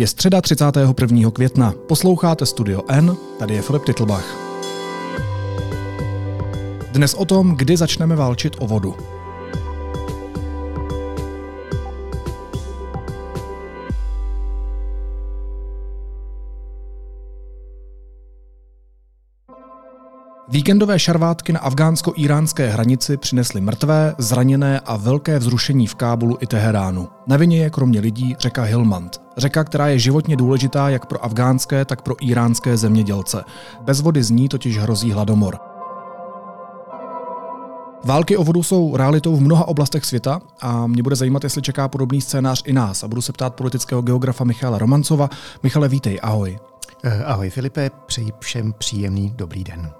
Je středa 31. května. Posloucháte Studio N, tady je Filip Titlbach. Dnes o tom, kdy začneme válčit o vodu. Víkendové šarvátky na afghánsko-íránské hranici přinesly mrtvé, zraněné a velké vzrušení v Kábulu i Teheránu. Na vině je kromě lidí řeka Hilmand. Řeka, která je životně důležitá jak pro afghánské, tak pro íránské zemědělce. Bez vody z ní totiž hrozí hladomor. Války o vodu jsou realitou v mnoha oblastech světa a mě bude zajímat, jestli čeká podobný scénář i nás. A budu se ptát politického geografa Michaela Romancova. Michale, vítej, ahoj. Ahoj Filipe, přeji všem příjemný dobrý den.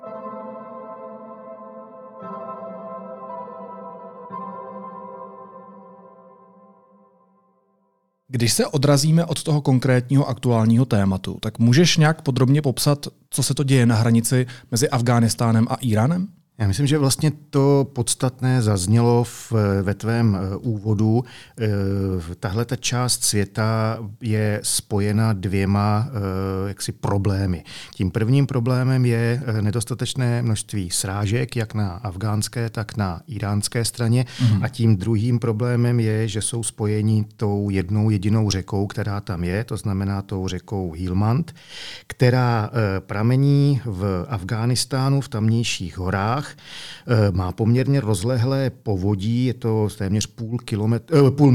Když se odrazíme od toho konkrétního aktuálního tématu, tak můžeš nějak podrobně popsat, co se to děje na hranici mezi Afghánistánem a Íránem? Já myslím, že vlastně to podstatné zaznělo ve tvém úvodu. Tahle ta část světa je spojena dvěma problémy. Tím prvním problémem je nedostatečné množství srážek, jak na afghánské, tak na íránské straně. Mm. A tím druhým problémem je, že jsou spojeni tou jednou jedinou řekou, která tam je, to znamená tou řekou Hilmand, která pramení v Afghánistánu, v tamnějších horách. Má poměrně rozlehlé povodí, je to téměř půl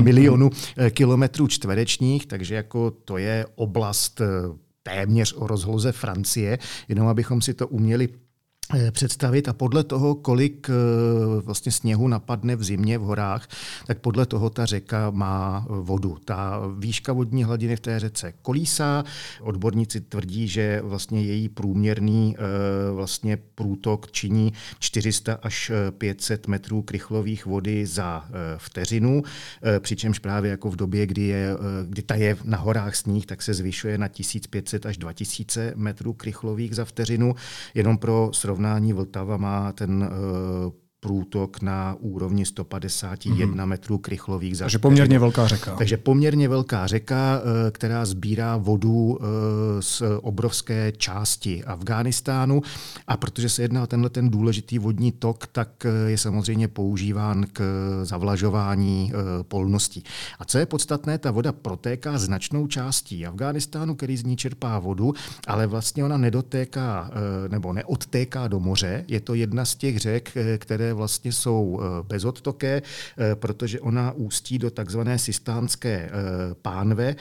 milionu kilometrů čtverečních, takže jako to je oblast téměř o rozloze Francie, jenom abychom si to uměli představit, a podle toho, kolik vlastně sněhu napadne v zimě v horách, tak podle toho ta řeka má vodu. Ta výška vodní hladiny v té řece kolísá. Odborníci tvrdí, že vlastně její průměrný vlastně průtok činí 400 až 500 metrů krychlových vody za vteřinu, přičemž právě jako v době, kdy je na horách sníh, tak se zvyšuje na 1500 až 2000 metrů krychlových za vteřinu. Jenom pro srovnání, Vltava má ten průtok na úrovni 151 metrů krychlových za vteřinu. Takže poměrně velká řeka. Takže poměrně velká řeka, která sbírá vodu z obrovské části Afghánistánu, a protože se jedná o tenhle ten důležitý vodní tok, tak je samozřejmě používán k zavlažování polností. A co je podstatné, ta voda protéká značnou částí Afghánistánu, který z ní čerpá vodu, ale vlastně ona nedotéká nebo neodtéká do moře. Je to jedna z těch řek, které vlastně jsou bezodtoké, protože ona ústí do takzvané Systánské pánve,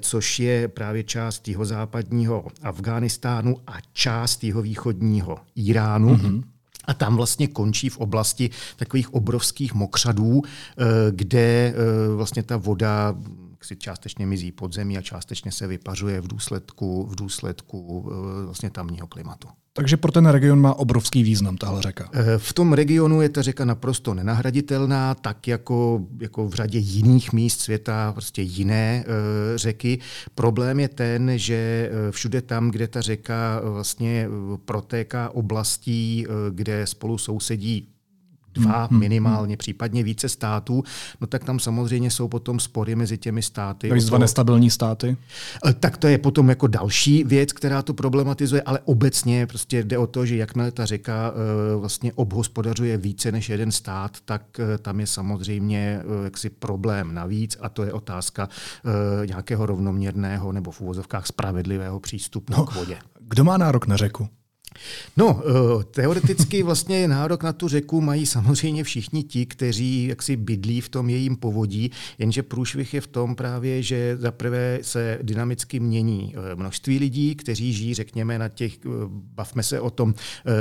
což je právě část jihozápadního Afghánistánu a část jihovýchodního Íránu. Mm-hmm. A tam vlastně končí v oblasti takových obrovských mokřadů, kde vlastně ta voda si částečně mizí pod zemí a částečně se vypařuje v důsledku vlastně tamního klimatu. Takže pro ten region má obrovský význam tahle řeka. V tom regionu je ta řeka naprosto nenahraditelná, tak jako v řadě jiných míst světa, prostě jiné řeky. Problém je ten, že všude tam, kde ta řeka vlastně protéká oblastí, kde spolu sousedí dva minimálně, případně více států, no tak tam samozřejmě jsou potom spory mezi těmi státy. Takže dva nestabilní státy? Tak to je potom jako další věc, která to problematizuje, ale obecně prostě jde o to, že jakmile ta řeka vlastně obhospodařuje více než jeden stát, tak tam je samozřejmě jaksi problém navíc, a to je otázka nějakého rovnoměrného nebo v uvozovkách spravedlivého přístupu k vodě. Kdo má nárok na řeku? No, teoreticky vlastně nárok na tu řeku mají samozřejmě všichni ti, kteří jaksi bydlí v tom jejím povodí, jenže průšvih je v tom právě, že zaprvé se dynamicky mění množství lidí, kteří žijí, řekněme, na těch, bavme se o tom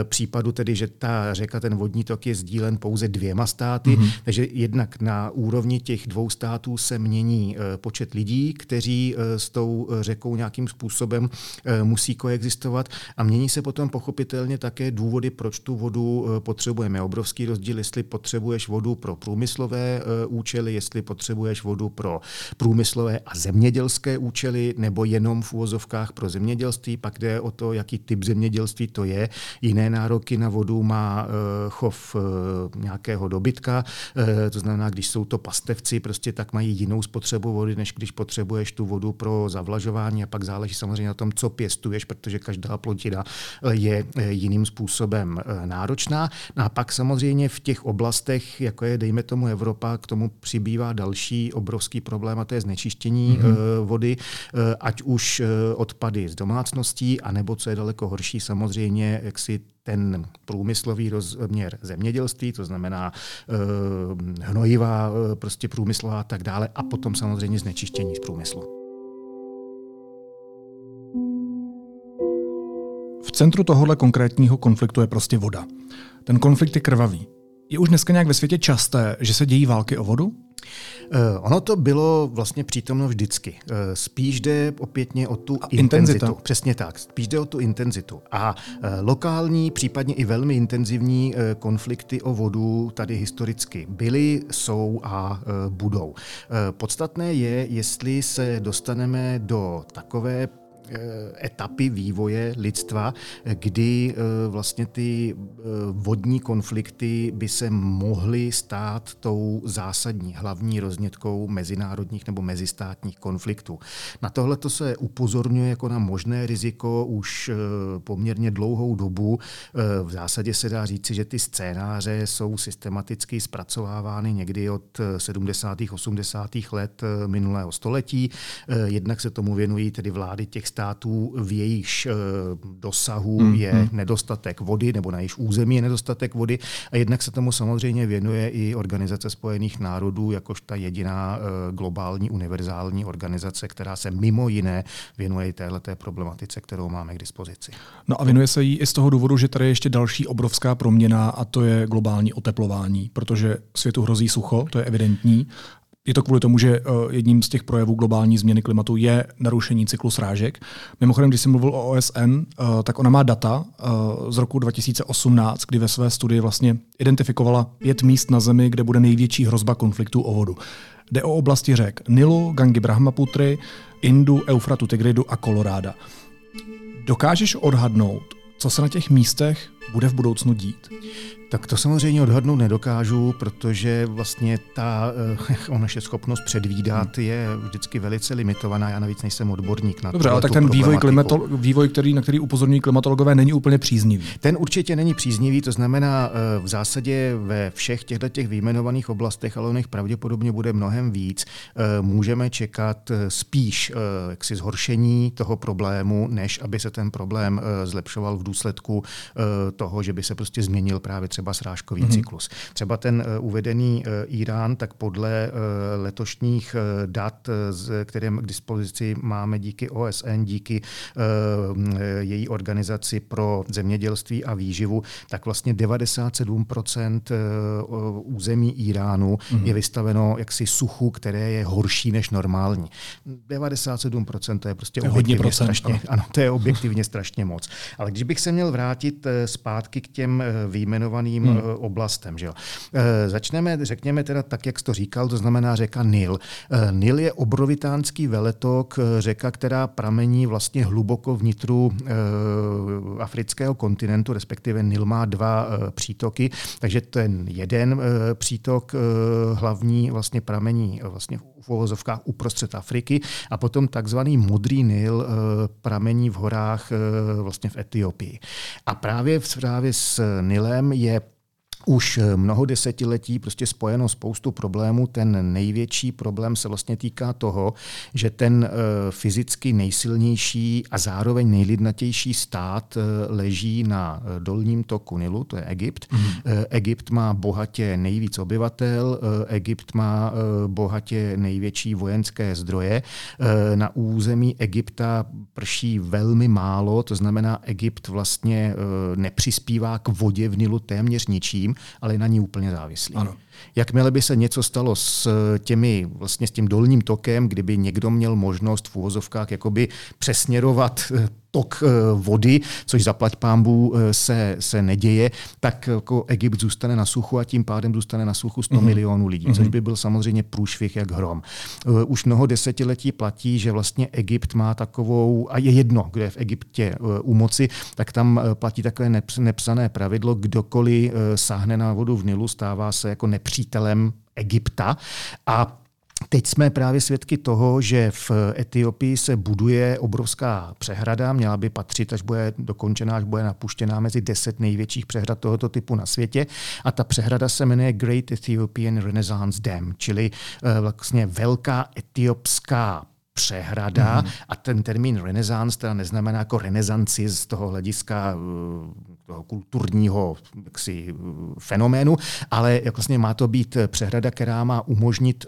případu tedy, že ta řeka, ten vodní tok je sdílen pouze dvěma státy, takže jednak na úrovni těch dvou států se mění počet lidí, kteří s tou řekou nějakým způsobem musí koexistovat, a mění se potom pochopitelně pochopitelně také důvody, proč tu vodu potřebujeme. Obrovský rozdíl, jestli potřebuješ vodu pro průmyslové účely, jestli potřebuješ vodu pro průmyslové a zemědělské účely, nebo jenom v uvozovkách pro zemědělství. Pak jde o to, jaký typ zemědělství to je. Jiné nároky na vodu má chov nějakého dobytka, to znamená, když jsou to pastevci, prostě tak mají jinou spotřebu vody, než když potřebuješ tu vodu pro zavlažování, a pak záleží samozřejmě na tom, co pěstuješ, protože každá plodina je jiným způsobem náročná. A pak samozřejmě v těch oblastech, jako je dejme tomu Evropa, k tomu přibývá další obrovský problém, a to je znečištění vody, ať už odpady z domácností, anebo co je daleko horší, samozřejmě jaksi ten průmyslový rozměr zemědělství, to znamená hnojiva, prostě průmyslová a tak dále, a potom samozřejmě znečištění z průmyslu. V centru tohohle konkrétního konfliktu je prostě voda. Ten konflikt je krvavý. Je už dneska nějak ve světě časté, že se dějí války o vodu? Ono to bylo vlastně přítomno vždycky. Spíš jde opětně o tu intenzitu. Přesně tak. Spíš jde o tu intenzitu. A lokální, případně i velmi intenzivní konflikty o vodu tady historicky byly, jsou a budou. Podstatné je, jestli se dostaneme do takové etapy vývoje lidstva, kdy vlastně ty vodní konflikty by se mohly stát tou zásadní, hlavní roznětkou mezinárodních nebo mezistátních konfliktů. Na tohle to se upozorňuje jako na možné riziko už poměrně dlouhou dobu. V zásadě se dá říci, že ty scénáře jsou systematicky zpracovávány někdy od 70. 80. let minulého století. Jednak se tomu věnují tedy vlády těch států, v jejichž dosahu je nedostatek vody, nebo na jejich území je nedostatek vody, a jednak se tomu samozřejmě věnuje i Organizace spojených národů, jakož ta jediná globální univerzální organizace, která se mimo jiné věnuje i téhleté problematice, kterou máme k dispozici. No a věnuje se jí i z toho důvodu, že tady je ještě další obrovská proměna, a to je globální oteplování, protože světu hrozí sucho, to je evidentní. Je to kvůli tomu, že jedním z těch projevů globální změny klimatu je narušení cyklu srážek. Mimochodem, když jsem mluvil o OSN, tak ona má data z roku 2018, kdy ve své studii vlastně identifikovala 5 míst na Zemi, kde bude největší hrozba konfliktů o vodu. Jde o oblasti řek Nilu, Gangy Brahmaputry, Indu, Eufratu, Tigridu a Koloráda. Dokážeš odhadnout, co se na těch místech bude v budoucnu dít? Tak to samozřejmě odhadnout nedokážu, protože vlastně naše schopnost předvídat je vždycky velice limitovaná. Já navíc nejsem odborník na to. Dobře, ale tak ten vývoj, na který upozorňují klimatologové, není úplně příznivý. Ten určitě není příznivý, to znamená v zásadě ve všech těchto vyjmenovaných oblastech, ale oných pravděpodobně bude mnohem víc, můžeme čekat spíš jaksi zhoršení toho problému, než aby se ten problém zlepšoval v důsledku toho, že by se prostě změnil právě třeba srážkový cyklus. Třeba ten uvedený Írán, tak podle letošních dat, které k dispozici máme díky OSN, díky její organizaci pro zemědělství a výživu, tak vlastně 97% území Íránu je vystaveno jaksi suchu, které je horší než normální. 97% to je prostě objektivně strašně, ano, to je objektivně strašně moc. Ale když bych se měl vrátit zpátky k těm vyjmenovaným oblastem. Že jo. Řekněme teda tak, jak jsi to říkal, to znamená řeka Nil. Nil je obrovitánský veletok, řeka, která pramení vlastně hluboko vnitru afrického kontinentu, respektive Nil má 2 přítoky, takže ten jeden přítok hlavní vlastně pramení vlastně v uvozovkách uprostřed Afriky, a potom takzvaný modrý Nil pramení v horách vlastně v Etiopii. A právě s Nilem je už mnoho desetiletí prostě spojeno spoustu problémů. Ten největší problém se vlastně týká toho, že ten fyzicky nejsilnější a zároveň nejlidnatější stát leží na dolním toku Nilu, to je Egypt. Egypt má bohatě nejvíc obyvatel, Egypt má bohatě největší vojenské zdroje. Na území Egypta prší velmi málo, to znamená, Egypt vlastně nepřispívá k vodě v Nilu téměř ničím, ale je na ní úplně závislý. Ano. Jakmile by se něco stalo s tím dolním tokem, kdyby někdo měl možnost v uvozovkách jakoby přesměrovat tok vody, což zaplať pánbů se neděje, tak jako Egypt zůstane na suchu a tím pádem zůstane na suchu 100 milionů lidí, což by byl samozřejmě průšvih jak hrom. Už mnoho desetiletí platí, že vlastně Egypt má takovou, a je jedno, kdo je v Egyptě u moci, tak tam platí takové nepsané pravidlo, kdokoliv sáhne na vodu v Nilu, stává se jako nepřítelem Egypta. A teď jsme právě svědky toho, že v Etiopii se buduje obrovská přehrada, měla by patřit, až bude dokončená, až bude napuštěná, mezi 10 největších přehrad tohoto typu na světě. A ta přehrada se jmenuje Great Ethiopian Renaissance Dam, čili vlastně velká etiopská přehrada. A ten termín renaissance teda neznamená jako renesanci z toho hlediska toho kulturního fenoménu, ale vlastně má to být přehrada, která má umožnit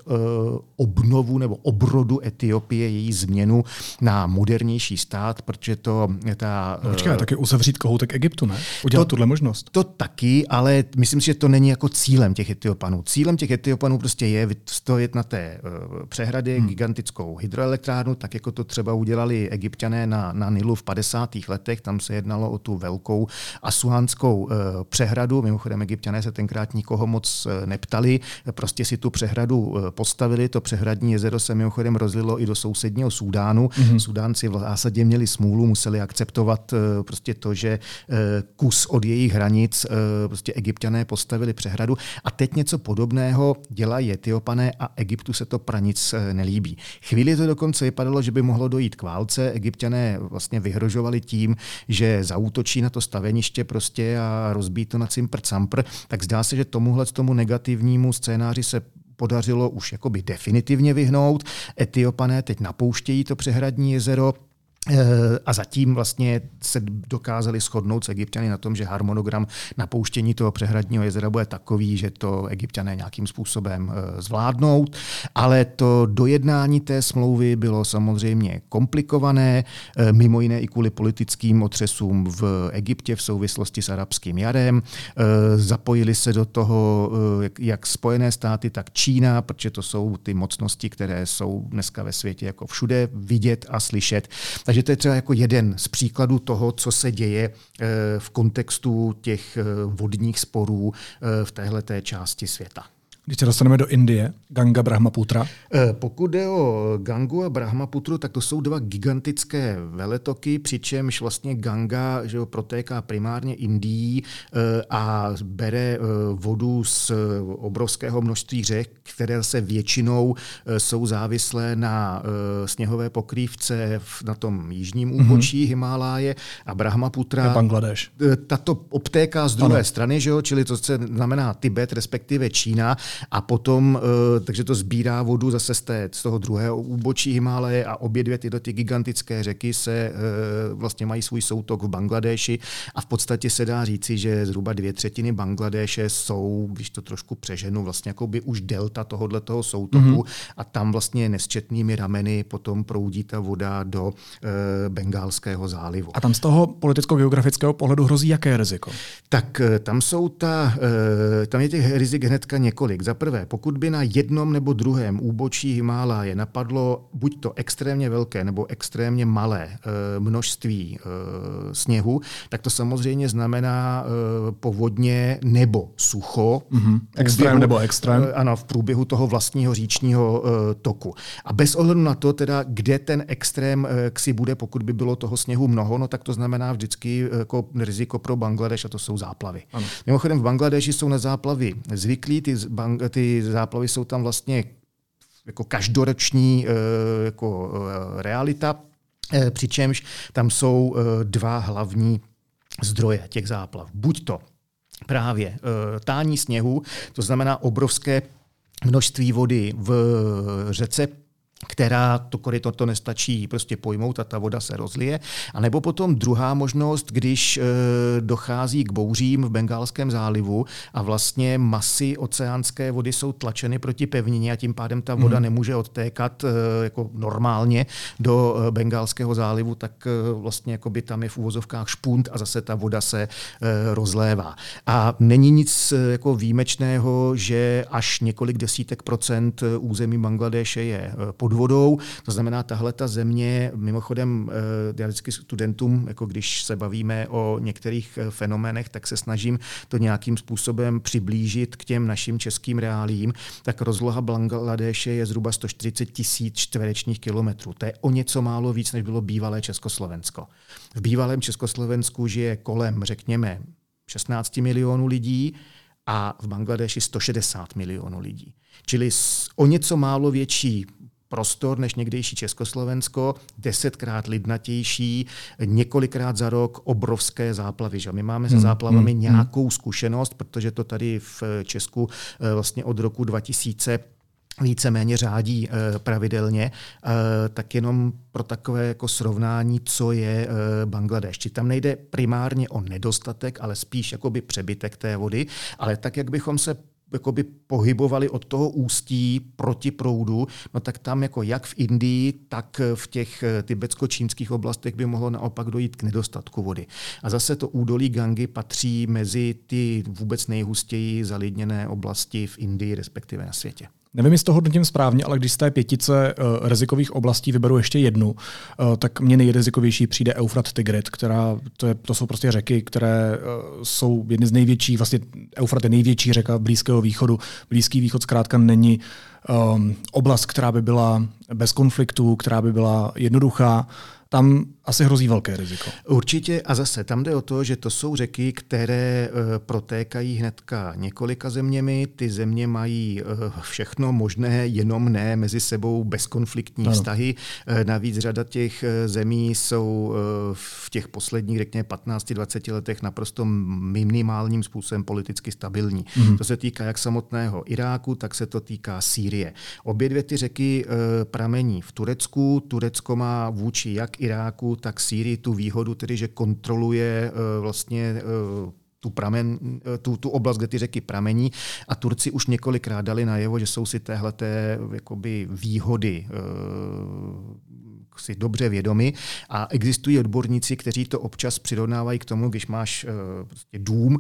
obnovu nebo obrodu Etiopie, její změnu na modernější stát, protože to je ta... No počkej, taky uzavřít kohoutek Egyptu, ne? Udělat tuhle možnost. To taky, ale myslím si, že to není jako cílem těch Etiopanů. Cílem těch Etiopanů prostě je vystojet na té přehradě gigantickou hydroelektrárnu, tak jako to třeba udělali Egypťané na Nilu v 50. letech. Tam se jednalo o tu velkou asuánskou přehradu. Mimochodem Egypťané se tenkrát nikoho moc neptali. Prostě si tu přehradu postavili. To přehradní jezero se mimochodem rozlilo i do sousedního Súdánu. Súdánci v zásadě měli smůlu, museli akceptovat prostě to, že kus od jejich hranic prostě Egypťané postavili přehradu. A teď něco podobného dělají Etiopané a Egyptu se to pranic nelíbí. Chvíli to dokonce vypadalo, že by mohlo dojít k válce. Egypťané vlastně vyhrožovali tím, že zaútočí na to staveniště prostě a rozbíjí to na cimpr-campr. Tak zdá se, že tomu negativnímu scénáři se podařilo už jakoby definitivně vyhnout. Etiopané teď napouštějí to přehradní jezero a zatím vlastně se dokázali shodnout s Egypťany na tom, že harmonogram napouštění toho přehradního jezera bude takový, že to Egypťané nějakým způsobem zvládnou. Ale to dojednání té smlouvy bylo samozřejmě komplikované, mimo jiné i kvůli politickým otřesům v Egyptě v souvislosti s arabským jarem. Zapojili se do toho jak Spojené státy, tak Čína, protože to jsou ty mocnosti, které jsou dneska ve světě jako všude vidět a slyšet. Takže to je třeba jako jeden z příkladů toho, co se děje v kontextu těch vodních sporů v téhleté části světa. Když se dostaneme do Indie, Ganga, Brahmaputra? Pokud jde o Gangu a Brahmaputru, tak to jsou dva gigantické veletoky, přičemž vlastně Ganga protéká primárně Indií a bere vodu z obrovského množství řek, které se většinou jsou závislé na sněhové pokrývce na tom jižním úbočí Himáláje a Brahmaputra. Bangladeš. Tato obtéká z druhé strany, že jo? Čili to se znamená Tibet, respektive Čína. A potom, takže to sbírá vodu zase z toho druhého úbočí Himálaje a obě dvě tyto gigantické řeky se vlastně mají svůj soutok v Bangladeši a v podstatě se dá říci, že zhruba 2/3 Bangladeše jsou, když to trošku přeženu, vlastně jako by už delta tohoto soutoku a tam vlastně nesčetnými rameny potom proudí ta voda do Bengálského zálivu. A tam z toho politicko-geografického pohledu hrozí jaké riziko? Tak tam je těch rizik hnedka několik. Za prvé, pokud by na jednom nebo druhém úbočí Himálaje napadlo buď to extrémně velké nebo extrémně malé množství sněhu, tak to samozřejmě znamená povodně nebo sucho. Extrém nebo extrém. Ano, v průběhu toho vlastního říčního toku. A bez ohledu na to, teda, kde ten extrém ksi bude, pokud by bylo toho sněhu mnoho, tak to znamená vždycky jako riziko pro Bangladeš a to jsou záplavy. Ano. Mimochodem v Bangladeši jsou na záplavy zvyklí, ty záplavy jsou tam vlastně jako každoroční jako realita, přičemž tam jsou dva hlavní zdroje těch záplav. Buď to právě tání sněhu, to znamená obrovské množství vody v řece, která to koryto to nestačí prostě pojmout a ta voda se rozlije. A nebo potom druhá možnost, když dochází k bouřím v Bengálském zálivu a vlastně masy oceánské vody jsou tlačeny proti pevnině a tím pádem ta voda nemůže odtékat jako normálně do Bengálského zálivu, tak vlastně jako by tam je v uvozovkách špunt a zase ta voda se rozlévá. A není nic jako výjimečného, že až několik desítek procent území Bangladeše je pod vodou. To znamená, tahle ta země, mimochodem, já vždycky studentům, jako když se bavíme o některých fenoménech, tak se snažím to nějakým způsobem přiblížit k těm našim českým reálím, tak rozloha Bangladeše je zhruba 140 000 čtverečních kilometrů. To je o něco málo víc, než bylo bývalé Československo. V bývalém Československu žije kolem, řekněme, 16 milionů lidí a v Bangladeši 160 milionů lidí. Čili o něco málo větší prostor než někdejší Československo, 10krát lidnatější, několikrát za rok obrovské záplavy. Že? My máme se záplavami nějakou zkušenost, protože to tady v Česku vlastně od roku 2000 víceméně řádí pravidelně, tak jenom pro takové jako srovnání, co je Bangladeš. Či tam nejde primárně o nedostatek, ale spíš jakoby přebytek té vody, ale tak, jak bychom se jakoby pohybovali od toho ústí proti proudu, no tak tam jako jak v Indii, tak v těch tibetsko-čínských oblastech by mohlo naopak dojít k nedostatku vody. A zase to údolí Gangy patří mezi ty vůbec nejhustěji zalidněné oblasti v Indii, respektive na světě. Nevím, jestli to hodnotím správně, ale když z té pětice rizikových oblastí vyberu ještě jednu, tak mně nejrizikovější přijde Eufrat, Tigris, která to jsou prostě řeky, které jsou jedny z největších, vlastně Eufrat je největší řeka Blízkého východu. Blízký východ zkrátka není oblast, která by byla bez konfliktů, která by byla jednoduchá. Tam asi hrozí velké riziko. Určitě a zase tam jde o to, že to jsou řeky, které protékají hnedka několika zeměmi. Ty země mají všechno možné, jenom ne mezi sebou bezkonfliktní vztahy. Navíc řada těch zemí jsou v těch posledních, řekněme, 15-20 letech naprosto minimálním způsobem politicky stabilní. To se týká jak samotného Iráku, tak se to týká Sýrie. Obě dvě ty řeky pramení v Turecku. Turecko má vůči jak Iráku, tak Sýrii tu výhodu, tedy že kontroluje vlastně tu oblast, kde ty řeky pramení, a Turci už několikrát dali najevo, že jsou si téhleté jakoby výhody si dobře vědomi, a existují odborníci, kteří to občas přirovnávají k tomu, když máš prostě dům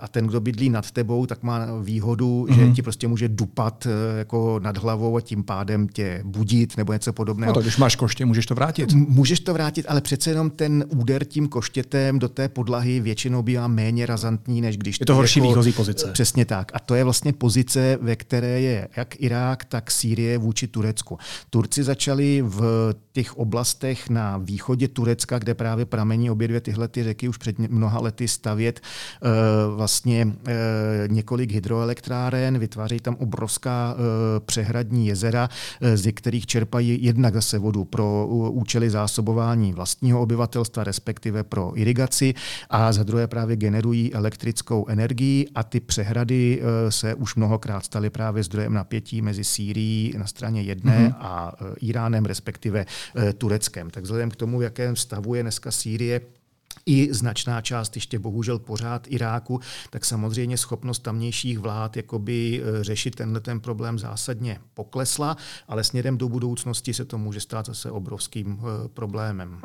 a ten, kdo bydlí nad tebou, tak má výhodu, že ti prostě může dupat jako nad hlavou a tím pádem tě budit nebo něco podobného. No to, když máš koště, můžeš to vrátit. Můžeš to vrátit, ale přece jenom ten úder tím koštětem do té podlahy většinou bývá méně razantní, než když je to horší jako výchozí pozice. Přesně tak. A to je vlastně pozice, ve které je jak Irák, tak Sýrie vůči Turecku. Turci začali v těch oblastech na východě Turecka, kde právě pramení obě dvě tyhle ty řeky, už před mnoha lety stavět vlastně několik hydroelektráren, vytvářejí tam obrovská přehradní jezera, z kterých čerpají jednak zase vodu pro účely zásobování vlastního obyvatelstva, respektive pro irigaci, a za druhé právě generují elektrickou energii, a ty přehrady se už mnohokrát staly právě zdrojem napětí mezi Sýrií na straně jedné a Iránem, respektive Tureckem. Tak vzhledem k tomu, v jakém stavu je dneska Sýrie i značná část ještě bohužel pořád Iráku, tak samozřejmě schopnost tamnějších vlád jakoby řešit ten problém zásadně poklesla, ale směrem do budoucnosti se to může stát zase obrovským problémem.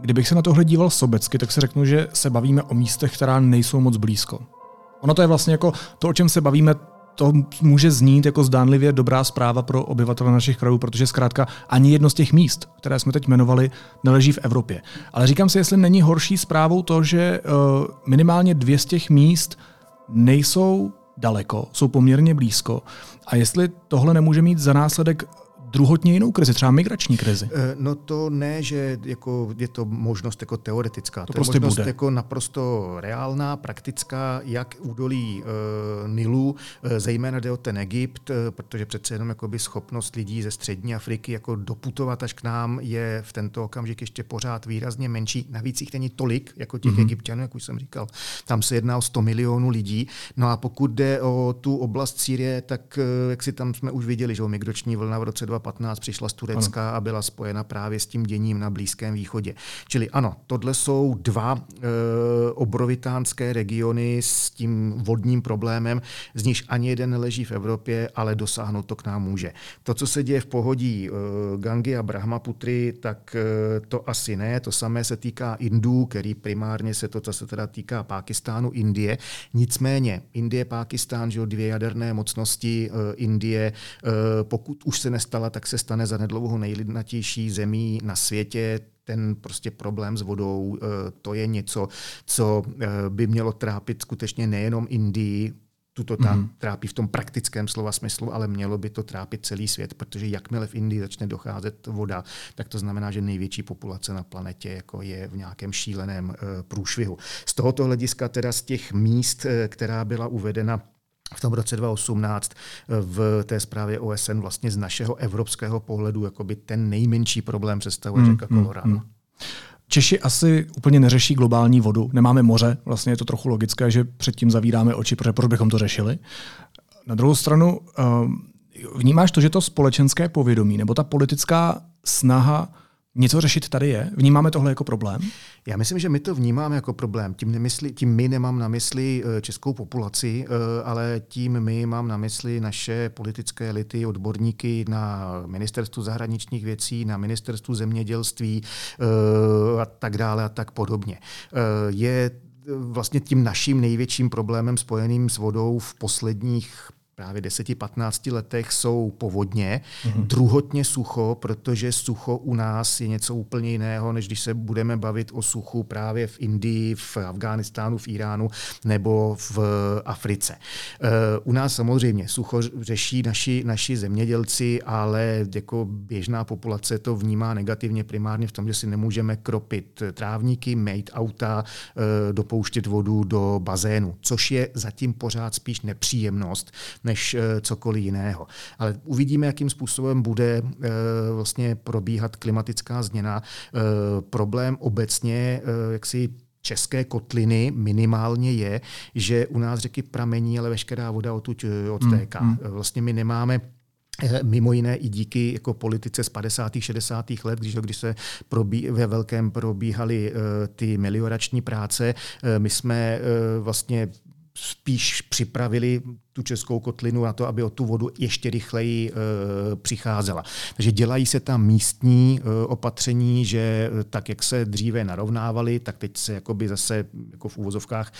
Kdybych se na tohle díval sobecky, tak si řeknu, že se bavíme o místech, která nejsou moc blízko. Ono to je vlastně jako to, o čem se bavíme, to může znít jako zdánlivě dobrá zpráva pro obyvatele našich krajů, protože zkrátka ani jedno z těch míst, které jsme teď jmenovali, neleží v Evropě. Ale říkám si, jestli není horší zprávou to, že minimálně 2 z těch míst nejsou daleko, jsou poměrně blízko, a jestli tohle nemůže mít za následek druhotně jinou krizi, třeba migrační krizi? No to ne, že jako je to možnost jako teoretická. To je prostě možnost jako naprosto reálná, praktická, jak údolí Nilu, zejména jde o ten Egypt, protože přece jenom schopnost lidí ze střední Afriky jako doputovat až k nám je v tento okamžik ještě pořád výrazně menší. Navíc jich není tolik jako těch Egypťanů, jak už jsem říkal. Tam se jedná o 100 milionů lidí. No a pokud jde o tu oblast Sýrie, tak jak si tam jsme už viděli, že migrační vlna v roce 2015 přišla z Turecka a byla spojena právě s tím děním na Blízkém východě. Čili ano, tohle jsou dva obrovitánské regiony s tím vodním problémem, z níž ani jeden neleží v Evropě, ale dosáhnout to k nám může. To, co se děje v pohodí Gangy a Brahmaputry, tak to asi ne. To samé se týká Indů, který primárně se to, co se teda týká Pákistánu, Indie. Nicméně Indie, Pákistán, že dvě jaderné mocnosti, Indie, pokud už se nestala, tak se stane za nedlouho nejlidnatější zemí na světě. Ten prostě problém s vodou, to je něco, co by mělo trápit skutečně nejenom Indii, tuto tam trápí v tom praktickém slova smyslu, ale mělo by to trápit celý svět, protože jakmile v Indii začne docházet voda, tak to znamená, že největší populace na planetě jako je v nějakém šíleném průšvihu. Z tohoto hlediska teda z těch míst, která byla uvedena v tom roce 2018 v té zprávě OSN, vlastně z našeho evropského pohledu jakoby ten nejmenší problém představuje řeka Colorado. Češi asi úplně neřeší globální vodu. Nemáme moře, vlastně je to trochu logické, že předtím zavíráme oči, protože proč bychom to řešili. Na druhou stranu, vnímáš to, že to společenské povědomí nebo ta politická snaha něco řešit tady je? Vnímáme tohle jako problém? Já myslím, že my to vnímáme jako problém. Tím my nemám na mysli českou populaci, ale tím my mám na mysli naše politické elity, odborníky na ministerstvu zahraničních věcí, na ministerstvu zemědělství a tak dále a tak podobně. Je vlastně tím naším největším problémem spojeným s vodou v posledních právě 10-15 letech jsou povodně, druhotně sucho, protože sucho u nás je něco úplně jiného, než když se budeme bavit o suchu právě v Indii, v Afghánistánu, v Iránu nebo v Africe. U nás samozřejmě sucho řeší naši zemědělci, ale jako běžná populace to vnímá negativně primárně v tom, že si nemůžeme kropit trávníky, mejt auta, dopouštět vodu do bazénu, což je zatím pořád spíš nepříjemnost, než cokoliv jiného. Ale uvidíme, jakým způsobem bude vlastně probíhat klimatická změna. Problém obecně, jaksi české kotliny minimálně je, že u nás řeky pramení, ale veškerá voda odtud odtéká. Vlastně my nemáme mimo jiné i díky jako politice z 50. 60. let, když se ve velkém probíhaly ty meliorační práce, my jsme vlastně spíš připravili tu českou kotlinu na to, aby o tu vodu ještě rychleji přicházela. Takže dělají se tam místní opatření, že tak, jak se dříve narovnávaly, tak teď se jakoby zase jako v úvozovkách,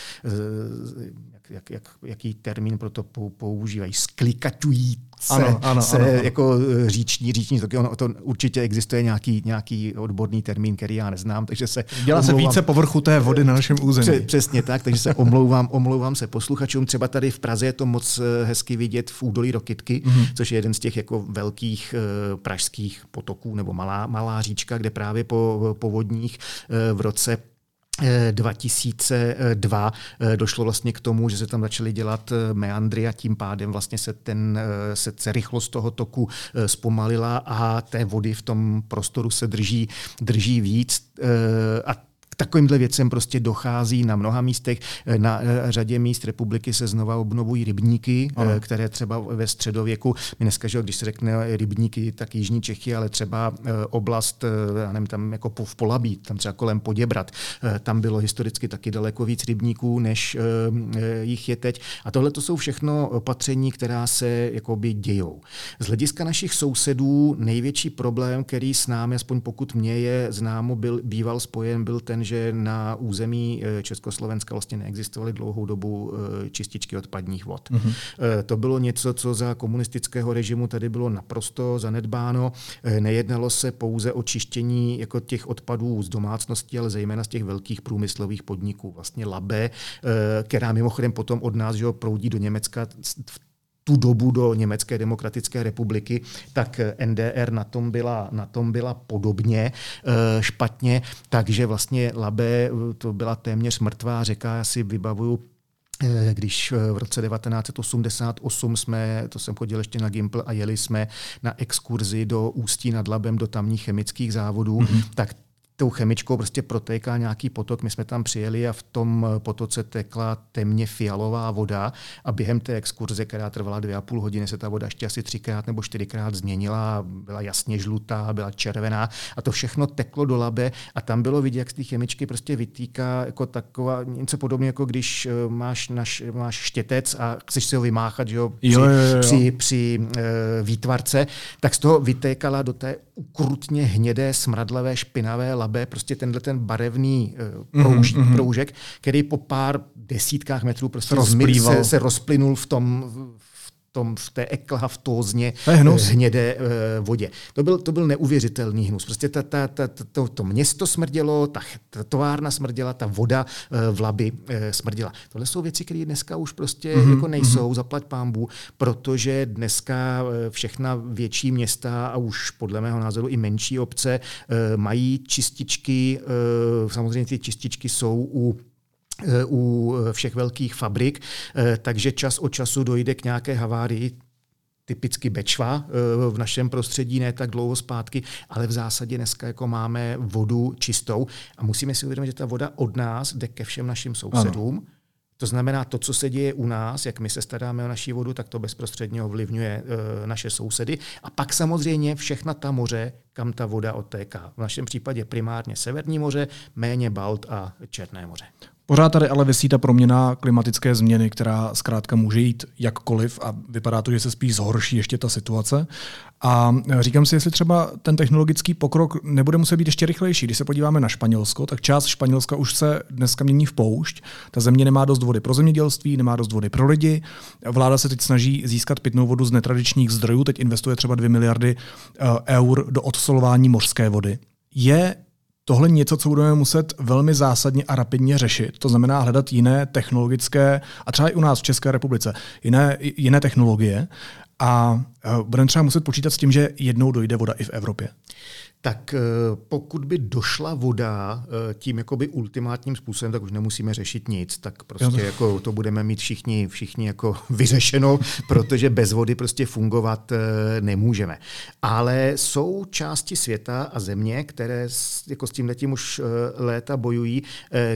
jaký termín pro to používají, sklikaťují se, ano. Jako říční toky. Ono to určitě existuje nějaký odborný termín, který já neznám, takže se dělá se více povrchu té vody na našem území. Přesně tak, takže se omlouvám se posluchačům. Třeba tady v Praze je to moc hezky vidět v údolí Rokytky, což je jeden z těch jako velkých pražských potoků nebo malá říčka, kde právě po povodních v roce 2002 došlo vlastně k tomu, že se tam začaly dělat meandry a tím pádem vlastně se rychlost toho toku zpomalila a té vody v tom prostoru se drží víc a takovýmhle věcem prostě dochází na mnoha místech. Na řadě míst republiky se znova obnovují rybníky, které třeba ve středověku, my dneska, že když se řekne rybníky, tak jižní Čechy, ale třeba oblast, já nevím, tam jako v Polabí, tam třeba kolem Poděbrat, tam bylo historicky taky daleko víc rybníků, než jich je teď. A tohle to jsou všechno opatření, která se jakoby dějou. Z hlediska našich sousedů největší problém, který s námi, aspoň pokud mě je známo, býval spojen, byl ten, že na území Československa vlastně neexistovaly dlouhou dobu čističky odpadních vod. To bylo něco, co za komunistického režimu tady bylo naprosto zanedbáno. Nejednalo se pouze o čištění jako těch odpadů z domácností, ale zejména z těch velkých průmyslových podniků. Vlastně Labe, která mimochodem potom od nás, že ho, proudí do Německa, tu dobu do Německé demokratické republiky, tak NDR na tom byla podobně špatně, takže vlastně Labe to byla téměř mrtvá řeka, já si vybavuju, když v roce 1988 to jsem chodil ještě na Gimpl a jeli jsme na exkurzi do Ústí nad Labem, do tamních chemických závodů, tak tou chemičkou prostě protéká nějaký potok. My jsme tam přijeli a v tom potoce tekla temně fialová voda a během té exkurze, která trvala 2,5 hodiny, se ta voda ještě asi 3x nebo 4x změnila, byla jasně žlutá, byla červená a to všechno teklo do Labe a tam bylo vidět, jak z té chemičky prostě vytýká jako taková, něco podobně jako když máš štětec a chceš si ho vymáchat, že jo, při výtvarce, tak z toho vytékala do té ukrutně hnědé, smradlavé, špinavé Labe, prostě tenhle ten barevný proužek, který po pár desítkách metrů prostě se rozplynul v té eklhavtózně hnědé vodě. To byl neuvěřitelný hnus. Prostě to město smrdělo, ta továrna smrděla, ta voda v Labi smrděla. Tohle jsou věci, které dneska už prostě jako nejsou, zaplať pánbů, protože dneska všechna větší města a už podle mého názoru i menší obce mají čističky. Samozřejmě ty čističky jsou u všech velkých fabrik, takže čas od času dojde k nějaké havárii, typicky Bečva v našem prostředí, ne tak dlouho zpátky, ale v zásadě dneska jako máme vodu čistou a musíme si uvědomit, že ta voda od nás jde ke všem našim sousedům. Ano. To znamená, to, co se děje u nás, jak my se staráme o naši vodu, tak to bezprostředně ovlivňuje naše sousedy. A pak samozřejmě všechna ta moře, kam ta voda odtéká. V našem případě primárně Severní moře, méně Balt a Černé moře. Pořád tady ale visí ta proměna klimatické změny, která zkrátka může jít jakkoliv a vypadá to, že se spíš zhorší ještě ta situace. A říkám si, jestli třeba ten technologický pokrok nebude muset být ještě rychlejší. Když se podíváme na Španělsko, tak část Španělska už se dneska mění v poušť. Ta země nemá dost vody pro zemědělství, nemá dost vody pro lidi. Vláda se teď snaží získat pitnou vodu z netradičních zdrojů, teď investuje třeba 2 miliardy eur do odsolování mořské vody. Je tohle něco, co budeme muset velmi zásadně a rapidně řešit. To znamená hledat jiné technologické, a třeba i u nás v České republice, jiné technologie a budeme třeba muset počítat s tím, že jednou dojde voda i v Evropě. Tak pokud by došla voda tím jakoby ultimátním způsobem, tak už nemusíme řešit nic, tak prostě jako to budeme mít všichni jako vyřešeno, protože bez vody prostě fungovat nemůžeme. Ale jsou části světa a země, které jako s tímhletím už léta bojují,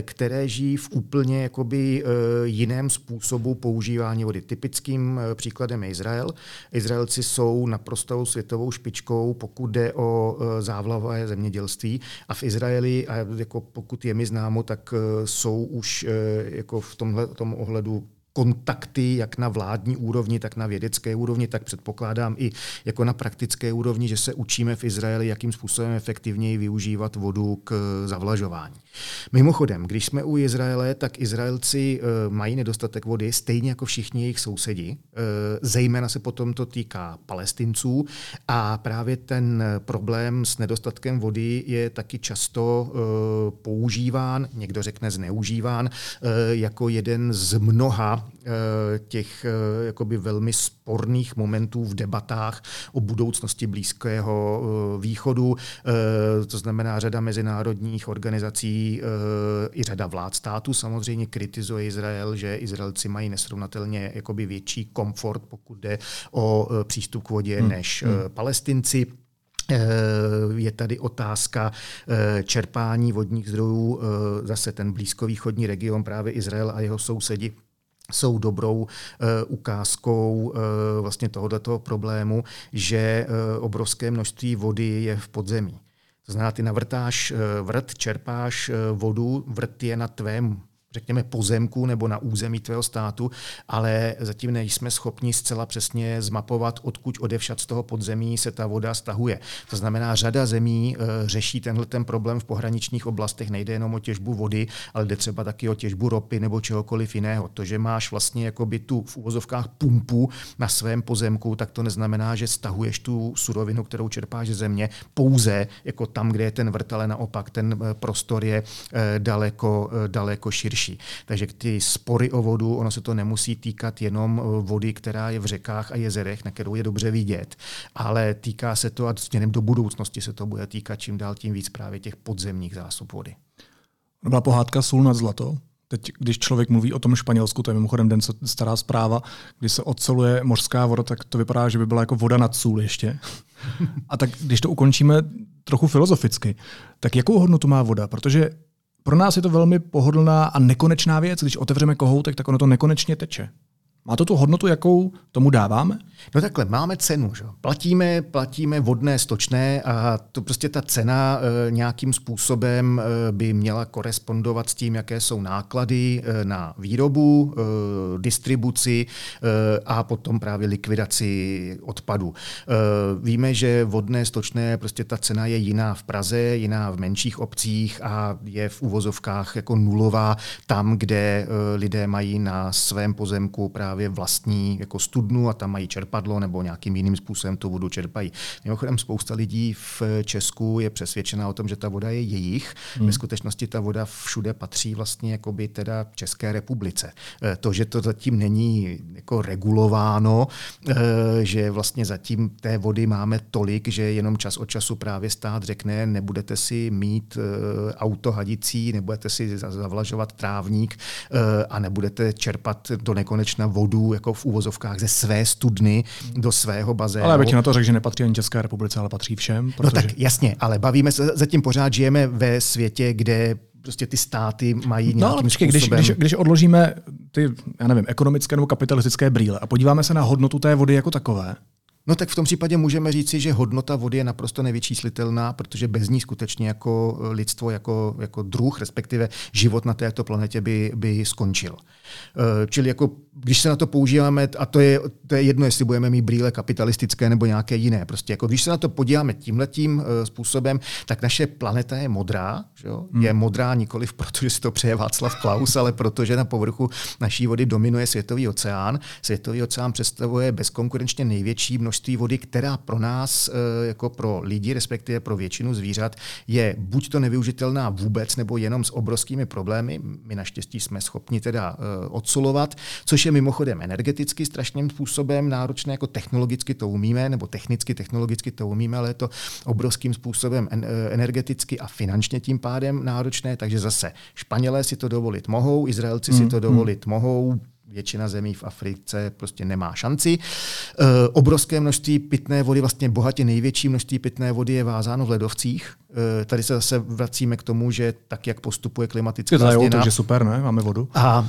které žijí v úplně jakoby jiném způsobu používání vody. Typickým příkladem je Izrael. Izraelci jsou naprostou světovou špičkou, pokud jde o závlavé zemědělství a v Izraeli, a jako pokud je mi známo, tak jsou už jako v tom ohledu kontakty jak na vládní úrovni, tak na vědecké úrovni, tak předpokládám i jako na praktické úrovni, že se učíme v Izraeli, jakým způsobem efektivněji využívat vodu k zavlažování. Mimochodem, když jsme u Izraele, tak Izraelci mají nedostatek vody, stejně jako všichni jejich sousedi. Zejména se potom to týká Palestinců a právě ten problém s nedostatkem vody je taky často používán, někdo řekne zneužíván, jako jeden z mnoha těch jakoby velmi sporných momentů v debatách o budoucnosti Blízkého východu. To znamená, řada mezinárodních organizací i řada vlád států samozřejmě kritizuje Izrael, že Izraelci mají nesrovnatelně jakoby větší komfort, pokud jde o přístup k vodě, než Palestinci. Je tady otázka čerpání vodních zdrojů. Zase ten blízkovýchodní region, právě Izrael a jeho sousedi, jsou dobrou ukázkou vlastně tohoto problému, že obrovské množství vody je v podzemí. To znamená, ty navrtáš vrt, čerpáš vodu, vrt je na tvém, řekněme, pozemku nebo na území tvého státu, ale zatím nejsme schopni zcela přesně zmapovat, odkud odevšad z toho podzemí se ta voda stahuje. To znamená, řada zemí řeší tenhle problém v pohraničních oblastech. Nejde jenom o těžbu vody, ale jde třeba taky o těžbu ropy nebo čehokoliv jiného. To, že máš vlastně jakoby tu v uvozovkách pumpu na svém pozemku, tak to neznamená, že stahuješ tu surovinu, kterou čerpáš ze země, pouze jako tam, kde je ten vrt, ale naopak ten prostor je daleko širší. další. Takže ty spory o vodu, ono se to nemusí týkat jenom vody, která je v řekách a jezerech, na kterou je dobře vidět, ale týká se to a směrem do budoucnosti se to bude týkat čím dál tím víc právě těch podzemních zásob vody. Byla pohádka Sůl nad zlato. Teď, když člověk mluví o tom Španělsku, to je mimochodem den stará zpráva, kdy se odsoluje mořská voda, tak to vypadá, že by byla jako voda nad sůl ještě. A tak když to ukončíme trochu filozoficky, tak jakou hodnotu má voda? Protože pro nás je to velmi pohodlná a nekonečná věc. Když otevřeme kohoutek, tak ono to nekonečně teče. Má to tu hodnotu, jakou tomu dáváme? No takhle, máme cenu. Že? Platíme vodné, stočné a to prostě ta cena nějakým způsobem by měla korespondovat s tím, jaké jsou náklady na výrobu, distribuci a potom právě likvidaci odpadu. Víme, že vodné, stočné, prostě ta cena je jiná v Praze, jiná v menších obcích a je v uvozovkách jako nulová tam, kde lidé mají na svém pozemku právě vlastní jako studnu a tam mají čerpadlo nebo nějakým jiným způsobem tu vodu čerpají. Mimochodem spousta lidí v Česku je přesvědčena o tom, že ta voda je jejich. Ve skutečnosti ta voda všude patří vlastně jakoby teda České republice. To, že to zatím není jako regulováno, že vlastně zatím té vody máme tolik, že jenom čas od času právě stát řekne, nebudete si mít auto hadicí, nebudete si zavlažovat trávník a nebudete čerpat do nekonečna vodu jako v úvozovkách ze své studny do svého bazénu. Ale já bych ti na to řekl, že nepatří ani České republice, ale patří všem. Protože... No tak jasně, ale bavíme se, zatím pořád žijeme ve světě, kde prostě ty státy mají nějakým způsobem... Když odložíme ty, já nevím, ekonomické nebo kapitalistické brýle a podíváme se na hodnotu té vody jako takové, no tak v tom případě můžeme říci, že hodnota vody je naprosto nevyčíslitelná, protože bez ní skutečně jako lidstvo, jako druh, respektive život na této planetě by skončil. Čili jako, když se na to používáme, a to je jedno, jestli budeme mít brýle kapitalistické nebo nějaké jiné, prostě jako, když se na to podíváme tímhletím způsobem, tak naše planeta je modrá. Že jo? Je modrá nikoliv proto, že si to přeje Václav Klaus, ale protože na povrchu naší vody dominuje světový oceán. Světový oceán představuje bezkonkurenčně největší množství vody, která pro nás, jako pro lidi, respektive pro většinu zvířat, je buď to nevyužitelná vůbec, nebo jenom s obrovskými problémy. My naštěstí jsme schopni teda odsolovat, což je mimochodem energeticky strašným způsobem náročné, jako technologicky to umíme, nebo technologicky to umíme, ale je to obrovským způsobem energeticky a finančně tím pádem náročné, takže zase Španělé si to dovolit mohou, Izraelci si to dovolit mohou, většina zemí v Africe prostě nemá šanci. Obrovské množství pitné vody, vlastně bohatě největší množství pitné vody je vázáno v ledovcích. Tady se zase vracíme k tomu, že tak, jak postupuje klimatická změna. Takže super, ne? Máme vodu. A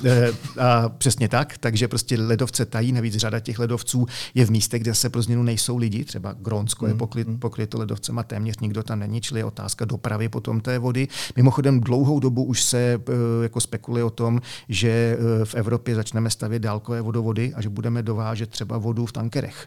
přesně tak, takže prostě ledovce tají, navíc řada těch ledovců je v místech, kde se pro změnu nejsou lidi, třeba Grónsko je pokryto ledovcem a téměř nikdo tam není, čili je otázka dopravy potom té vody. Mimochodem dlouhou dobu už se jako spekuluje o tom, že v Evropě začneme stavět dálkové vodovody a že budeme dovážet třeba vodu v tankerech.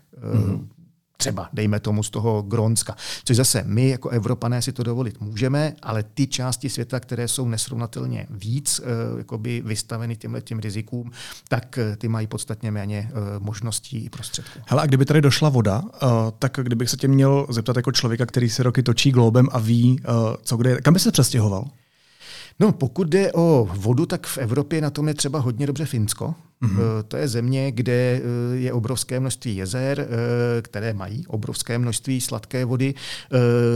Třeba, dejme tomu, z toho Grónska. Což zase my jako Evropané si to dovolit můžeme, ale ty části světa, které jsou nesrovnatelně víc jakoby vystaveny těmhletím rizikům, tak ty mají podstatně méně možností i prostředků. Hele, a kdyby tady došla voda, tak kdybych se tě měl zeptat jako člověka, který se roky točí glóbem a ví, co kde je, kam by se přestěhoval? No, pokud jde o vodu, tak v Evropě na tom je třeba hodně dobře Finsko. To je země, kde je obrovské množství jezer, které mají obrovské množství sladké vody.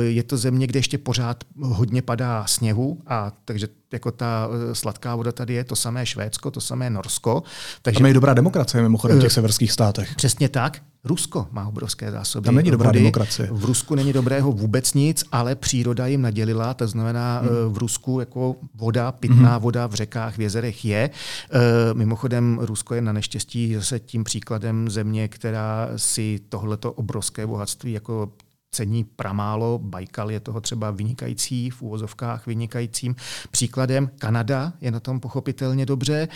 Je to země, kde ještě pořád hodně padá sněhu, a takže jako ta sladká voda tady je, to samé Švédsko, to samé Norsko. Takže tam je dobrá demokracie mimochodem v těch severských státech. Přesně tak. Rusko má obrovské zásoby. Tam není dobrá demokracie. V Rusku není dobrého vůbec nic, ale příroda jim nadělila, to znamená v Rusku jako voda, pitná voda v řekách, v jezerech je. Mimochodem Rusko je na neštěstí zase tím příkladem země, která si tohleto obrovské bohatství jako cení pramálo, Bajkal je toho třeba vynikající, v úvozovkách vynikajícím příkladem. Kanada je na tom pochopitelně dobře.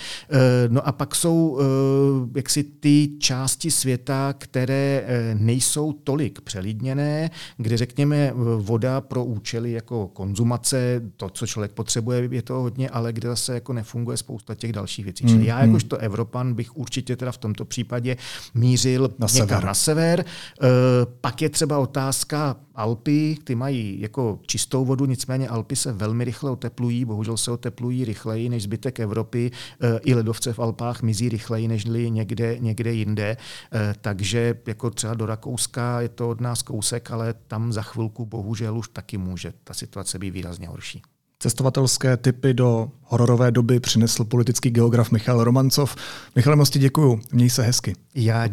No a pak jsou jaksi ty části světa, které nejsou tolik přelidněné, kde řekněme voda pro účely jako konzumace, to, co člověk potřebuje, je to hodně, ale kde zase jako nefunguje spousta těch dalších věcí. Čili já jakožto Evropan bych určitě teda v tomto případě mířil někam na sever. Pak je třeba otázka, Systánská Alpy, ty mají jako čistou vodu, nicméně Alpy se velmi rychle oteplují, bohužel se oteplují rychleji než zbytek Evropy. I ledovce v Alpách mizí rychleji než někde jinde. Takže jako třeba do Rakouska je to od nás kousek, ale tam za chvilku bohužel už taky může ta situace být výrazně horší. Cestovatelské tipy do hororové doby přinesl politický geograf Michael Romancov. Michale, moc ti děkuju. Měj se hezky. Já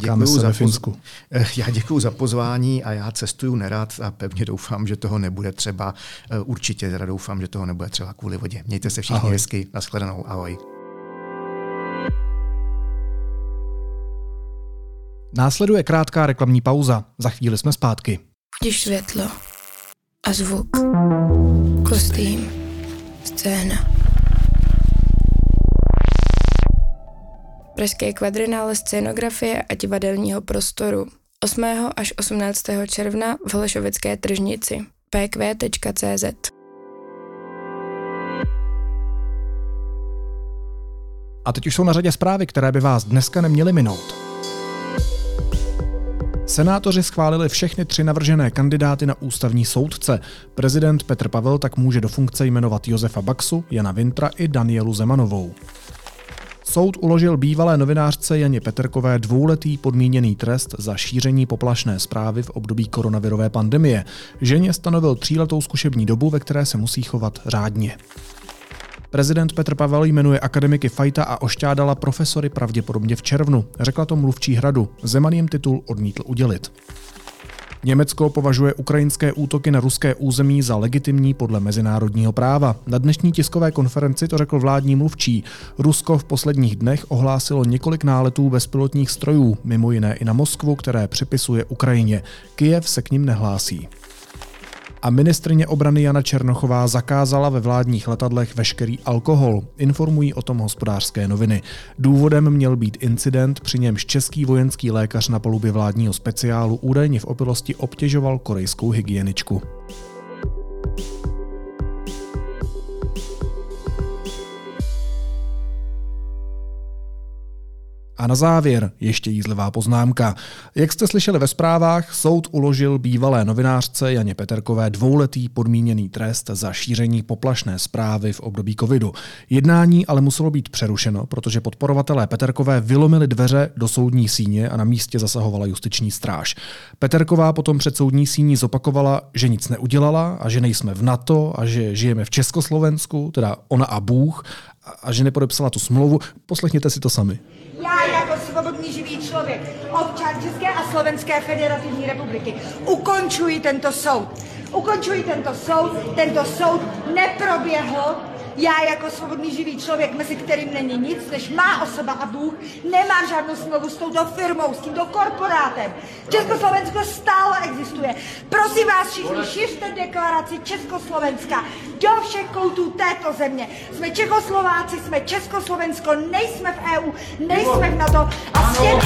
děkuju za pozvání a já cestuju nerad a pevně doufám, že toho nebude třeba. Určitě teda doufám, že toho nebude třeba kvůli vodě. Mějte se všichni hezky. Nashledanou. Ahoj. Následuje krátká reklamní pauza. Za chvíli jsme zpátky. Když světlo a zvuk, kostým, scéna. Pražské kvadrinále scénografie a divadelního prostoru 8. až 18. června v Holešovické tržnici. pkv.cz. A teď už jsou na řadě zprávy, které by vás dneska neměly minout. Senátoři schválili všechny 3 navržené kandidáty na ústavní soudce. Prezident Petr Pavel tak může do funkce jmenovat Josefa Baxu, Jana Wintra i Danielu Zemanovou. Soud uložil bývalé novinářce Janě Peterkové 2letý podmíněný trest za šíření poplašné zprávy v období koronavirové pandemie. Ženě stanovil 3letou zkušební dobu, ve které se musí chovat řádně. Prezident Petr Pavel jmenuje akademiky Fajta a Ošťádala profesory pravděpodobně v červnu, řekla to mluvčí Hradu. Zeman jim titul odmítl udělit. Německo považuje ukrajinské útoky na ruské území za legitimní podle mezinárodního práva. Na dnešní tiskové konferenci to řekl vládní mluvčí. Rusko v posledních dnech ohlásilo několik náletů bezpilotních strojů, mimo jiné i na Moskvu, které připisuje Ukrajině. Kyjev se k nim nehlásí. A ministryně obrany Jana Černochová zakázala ve vládních letadlech veškerý alkohol. Informují o tom Hospodářské noviny. Důvodem měl být incident, při němž český vojenský lékař na palubě vládního speciálu údajně v opilosti obtěžoval korejskou hygieničku. A na závěr ještě jízlivá poznámka. Jak jste slyšeli ve zprávách, soud uložil bývalé novinářce Janě Peterkové 2letý podmíněný trest za šíření poplašné zprávy v období covidu. Jednání ale muselo být přerušeno, protože podporovatelé Peterkové vylomili dveře do soudní síně a na místě zasahovala justiční stráž. Peterková potom před soudní síní zopakovala, že nic neudělala a že nejsme v NATO a že žijeme v Československu, teda ona a Bůh, a že nepodepsala tu smlouvu. Poslechněte si to sami. Já jako svobodný živý člověk, občan České a Slovenské federativní republiky, ukončuji tento soud. Tento soud neproběhl. Já jako svobodný živý člověk, mezi kterým není nic, než má osoba a Bůh, nemám žádnou smlouvu s touto firmou, s tímto korporátem. Československo stále existuje. Prosím vás všichni, šiřte deklaraci Československa do všech koutů této země. Jsme Čechoslováci, jsme Československo, nejsme v EU, nejsme v NATO a s tím...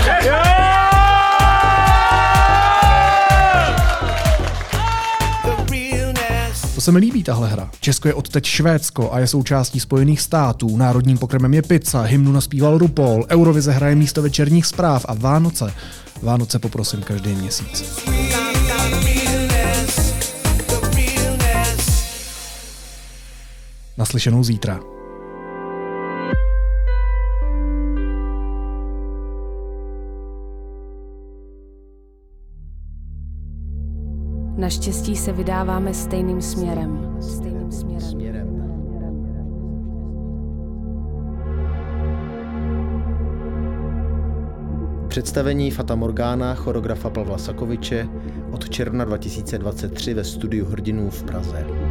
To se mi líbí tahle hra. Česko je odteď Švédsko a je součástí Spojených států. Národním pokrmem je pizza, hymnu naspíval RuPaul, Eurovize hraje místo večerních zpráv a Vánoce. Vánoce poprosím každý měsíc. Naslyšenou zítra. Naštěstí se vydáváme stejným směrem. Představení Fata Morgana choreografa Pavla Sakoviče od června 2023 ve studiu Hrdinů v Praze.